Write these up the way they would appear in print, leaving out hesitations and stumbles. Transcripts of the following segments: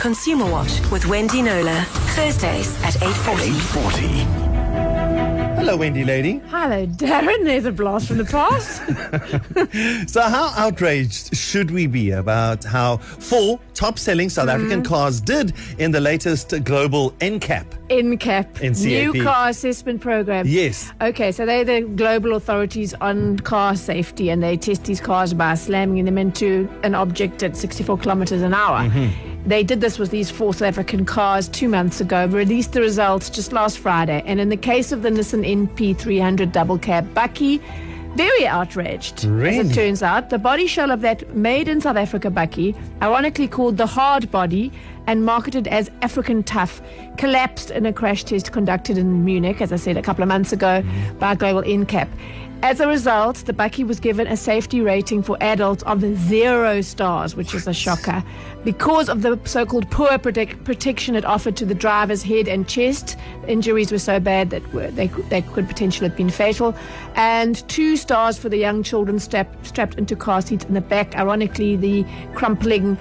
Consumer Watch with Wendy Knowler, Thursdays at 8:40. 8:40. Hello, Wendy lady. Hello, Darren. There's a blast from the past. So how outraged should we be about how four top-selling South African cars did in the latest Global NCAP, New Car Assessment Program? Yes. Okay, so they're the global authorities on car safety, and they test these cars by slamming them into an object at 64 kilometers an hour. Mm-hmm. They did this with these four South African cars 2 months ago, released the results just last Friday. And in the case of the Nissan NP300 double cab bucky, very outraged, really? As it turns out. The body shell of that made in South Africa bucky, ironically called the hard body and marketed as African tough, collapsed in a crash test conducted in Munich, as I said, a couple of months ago by Global NCAP. As a result, the bucky was given a safety rating for adults of 0 stars, which is a shocker, because of the so-called poor protection it offered to the driver's head and chest. Injuries were so bad that they could potentially have been fatal. And 2 stars for the young children strapped into car seats in the back. Ironically, the crumpling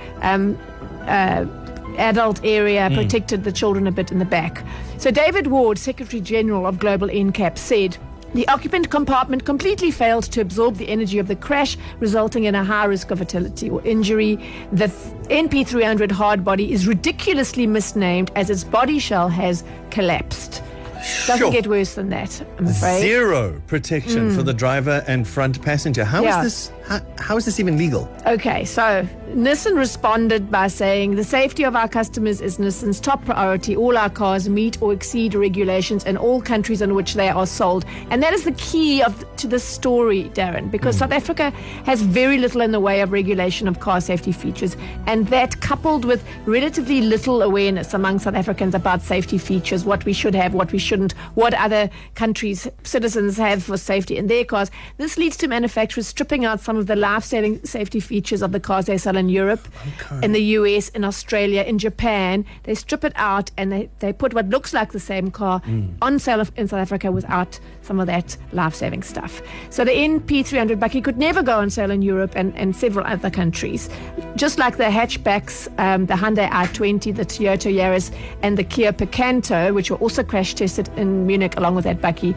adult area protected the children a bit in the back. So David Ward, Secretary General of Global NCAP, said, the occupant compartment completely failed to absorb the energy of the crash, resulting in a high risk of fatality or injury. The NP300 hard body is ridiculously misnamed, as its body shell has collapsed. Doesn't get worse than that, I'm afraid. 0 protection for the driver and front passenger. How is this even legal? Okay, so Nissan responded by saying, the safety of our customers is Nissan's top priority. All our cars meet or exceed regulations in all countries in which they are sold. And that is the key to this story, Darren, because South Africa has very little in the way of regulation of car safety features. And that, coupled with relatively little awareness among South Africans about safety features, what we should have, what we shouldn't, what other countries' citizens have for safety in their cars, this leads to manufacturers stripping out some of the life-saving safety features of the cars they sell in Europe, in the US, in Australia, in Japan. They strip it out and they put what looks like the same car on sale in South Africa without some of that life-saving stuff. So the NP300 bucky could never go on sale in Europe and several other countries. Just like the hatchbacks, the Hyundai i20, the Toyota Yaris, and the Kia Picanto, which were also crash tested in Munich along with that bucky,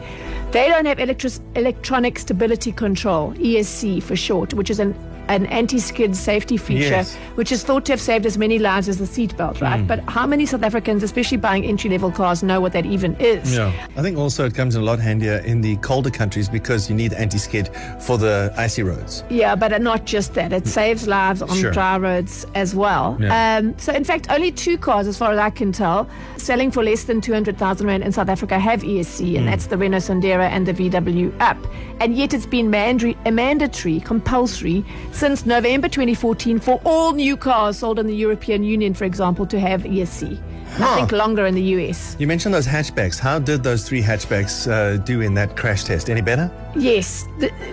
they don't have electronic stability control, ESC for short, which is an anti-skid safety feature, which is thought to have saved as many lives as the seatbelt, right? But how many South Africans, especially buying entry-level cars, know what that even is? Yeah. I think also it comes in a lot handier in the colder countries because you need anti-skid for the icy roads. Yeah, but not just that. It saves lives on dry roads as well. Yeah. So, in fact, only 2 cars, as far as I can tell, selling for less than 200,000 Rand in South Africa have ESC, and that's the Renault Sandero and the VW Up. And yet it's been mandatory, compulsory, since November 2014 for all new cars sold in the European Union, for example, to have ESC. I think longer in the US. You mentioned those hatchbacks. How did those 3 hatchbacks do in that crash test? Any better? Yes.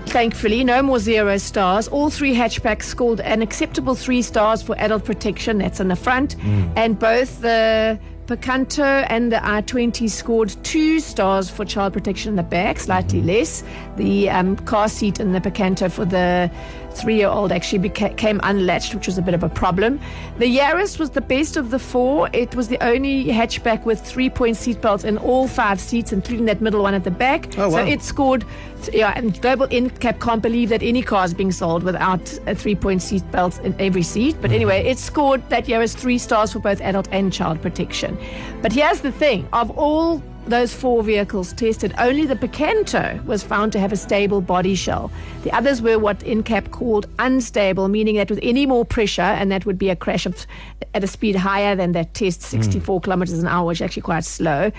Thankfully, no more 0 stars. All 3 hatchbacks scored an acceptable 3 stars for adult protection. That's in the front. And both the Picanto and the i20 scored 2 stars for child protection in the back, slightly less. The car seat in the Picanto for the 3-year-old actually became unlatched, which was a bit of a problem. The Yaris was the best of the 4. It was the only hatchback with 3-point seatbelts in all 5 seats, including that middle one at the back. Oh, wow. So it scored, and Global NCAP can't believe that any car is being sold without a 3-point seatbelt in every seat. But anyway, it scored that Yaris 3 stars for both adult and child protection. But here's the thing, of all those 4 vehicles tested, only the Picanto was found to have a stable body shell. The others were what NCAP called unstable, meaning that with any more pressure, and that would be a crash at a speed higher than that test, 64 kilometers an hour, which is actually quite slow,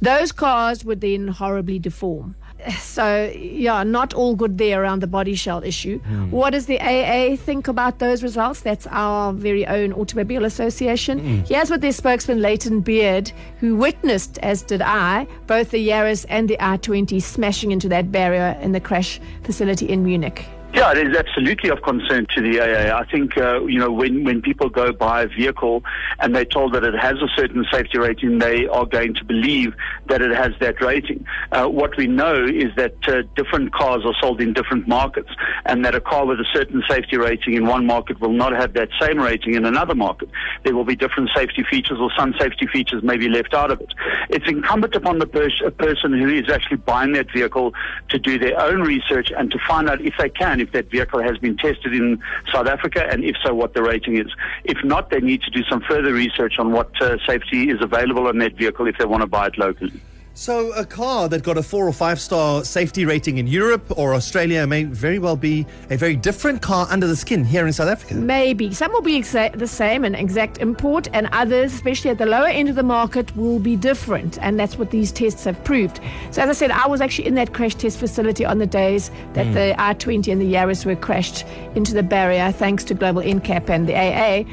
those cars would then horribly deform. So, yeah, not all good there around the body shell issue. What does the AA think about those results? That's our very own Automobile Association. Here's what their spokesman, Leighton Beard, who witnessed, as did I, both the Yaris and the i20 smashing into that barrier in the crash facility in Munich. Yeah, it is absolutely of concern to the AA. I think, when people go buy a vehicle and they're told that it has a certain safety rating, they are going to believe that it has that rating. What we know is that different cars are sold in different markets, and that a car with a certain safety rating in one market will not have that same rating in another market. There will be different safety features, or some safety features may be left out of it. It's incumbent upon the person who is actually buying that vehicle to do their own research and to find out, if they can, if that vehicle has been tested in South Africa, and if so, what the rating is. If not, they need to do some further research on what safety is available on that vehicle if they want to buy it locally. So a car that got a 4 or 5 star safety rating in Europe or Australia may very well be a very different car under the skin here in South Africa. Maybe. Some will be the same, an exact import, and others, especially at the lower end of the market, will be different. And that's what these tests have proved. So as I said, I was actually in that crash test facility on the days that the i20 and the Yaris were crashed into the barrier, thanks to Global NCAP and the AA.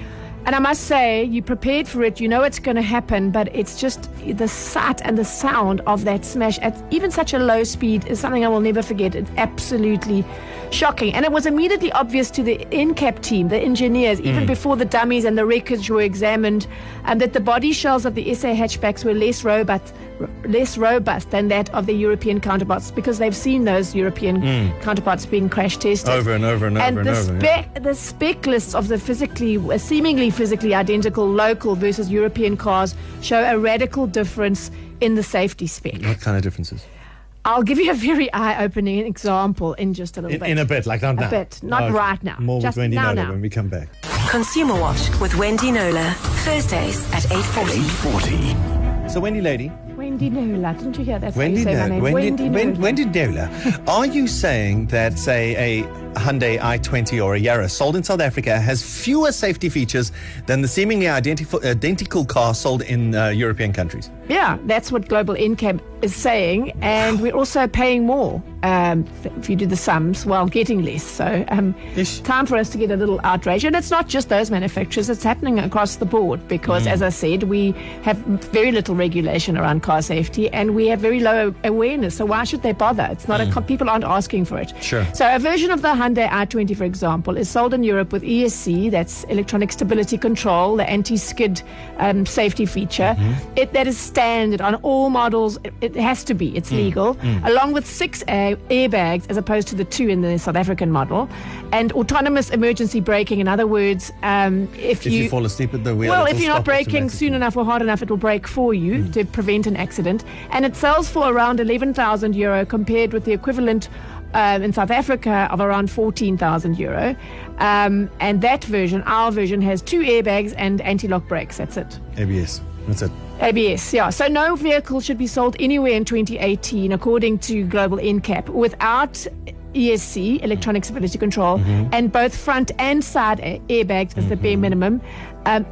And I must say, you prepared for it, you know it's going to happen, but it's just the sight and the sound of that smash at even such a low speed is something I will never forget. It's absolutely shocking. And it was immediately obvious to the NCAP team, the engineers, even before the dummies and the wreckage were examined, that the body shells of the SA hatchbacks were less robust than that of the European counterparts, because they've seen those European counterparts being crash tested over and over and over and over. The spec lists of the seemingly physically identical local versus European cars show a radical difference in the safety spec. What kind of differences? I'll give you a very eye-opening example in just a little bit. In a bit, like not now. A bit, not right now. More just with Wendy Knowler when we come back. Consumer Watch with Wendy Knowler, Thursdays at 8:40. So Wendy Knowler, didn't you hear that? Wendy Knowler. Are you saying that, say, a Hyundai i20 or a Yaris sold in South Africa has fewer safety features than the seemingly identical car sold in European countries? Yeah, that's what Global NCAP is saying, and we're also paying more if you do the sums while getting less. So time for us to get a little outrage, and it's not just those manufacturers, it's happening across the board because, as I said, we have very little regulation around car safety and we have very low awareness, so why should they bother? It's not people aren't asking for it. Sure. So a version of the Hyundai i20, for example, is sold in Europe with ESC, that's electronic stability control, the anti-skid safety feature. That is standard on all models. It has to be. It's legal, along with 6 airbags as opposed to the 2 in the South African model, and autonomous emergency braking. In other words, if you fall asleep at the wheel, well, if you're not braking soon enough or hard enough, it will brake for you to prevent an accident. And it sells for around €11,000 compared with the equivalent in South Africa of around €14,000. And that version, our version, has 2 airbags and anti-lock brakes. That's it. ABS. That's it. ABS, yeah. So no vehicle should be sold anywhere in 2018, according to Global NCAP, without ESC, electronic stability control, and both front and side airbags as the bare minimum. And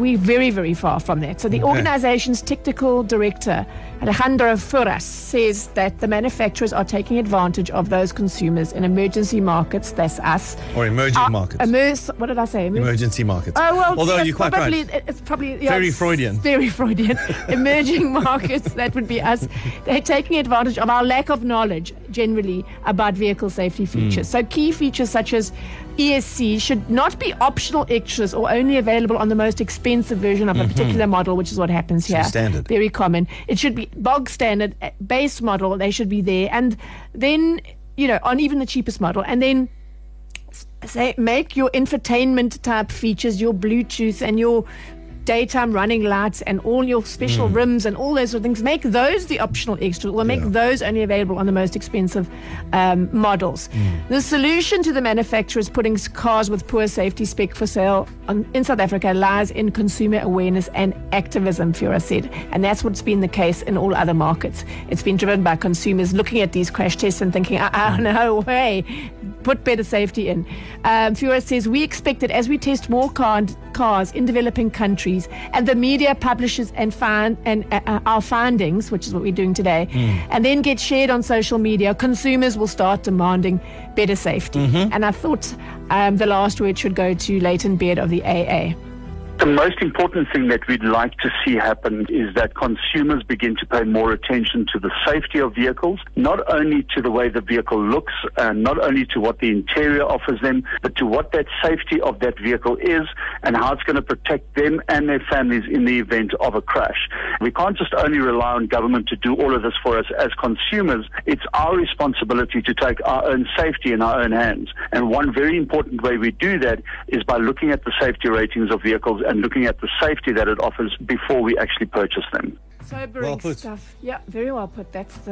we're very, very far from that. So the organization's technical director, Alejandro Furas, says that the manufacturers are taking advantage of those consumers in emergency markets, that's us. Or emerging markets. What did I say? Emergency markets. Oh, well, although you're quite right. It's probably... Yeah, very Freudian. Very Freudian. Emerging markets, that would be us. They're taking advantage of our lack of knowledge, generally, about vehicle safety features. So key features such as ESC should not be optional extras or only available on the most expensive version of a particular model, which is what happens here. Standard. Very common. It should be bog standard, base model, they should be there. And then, on even the cheapest model. And then make your infotainment type features, your Bluetooth and your daytime running lights and all your special rims and all those sort of things, make those the optional extras, or make those only available on the most expensive models. The solution to the manufacturers putting cars with poor safety spec for sale in South Africa lies in consumer awareness and activism, Furas said, and that's what's been the case in all other markets. It's been driven by consumers looking at these crash tests and thinking, no way, put better safety in. Furas says, we expect that as we test more cars in developing countries and the media publishes our findings, which is what we're doing today, and then get shared on social media, consumers will start demanding better safety. And I thought the last word should go to Leighton Beard of the AA. The most important thing that we'd like to see happen is that consumers begin to pay more attention to the safety of vehicles, not only to the way the vehicle looks, and not only to what the interior offers them, but to what that safety of that vehicle is and how it's going to protect them and their families in the event of a crash. We can't just only rely on government to do all of this for us as consumers. It's our responsibility to take our own safety in our own hands. And one very important way we do that is by looking at the safety ratings of vehicles and looking at the safety that it offers before we actually purchase them. Sobering well put. Stuff. Yeah, very well put. That's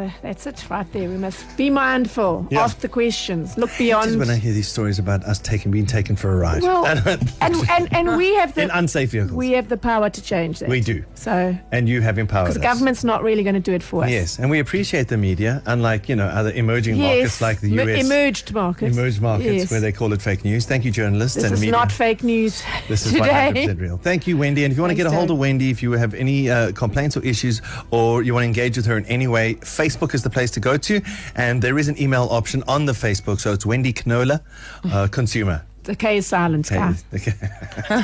it right there. We must be mindful, ask the questions, look beyond. Just when I hear these stories about us being taken for a ride. Well, and we have the... in unsafe vehicles. We have the power to change that. We do. So... and you have empowered us. Because government's not really going to do it for us. Yes, and we appreciate the media, unlike, other emerging markets like the US. Emerged markets. Emerged markets, where they call it fake news. Thank you, journalists and media. This is not fake news This is today. 100% real. Thank you, Wendy. And if you want to get a hold of Wendy, if you have any complaints or issues, or you want to engage with her in any way, Facebook is the place to go to, and there is an email option on the Facebook, so it's Wendy Knowler, Consumer. The K is silent. Okay.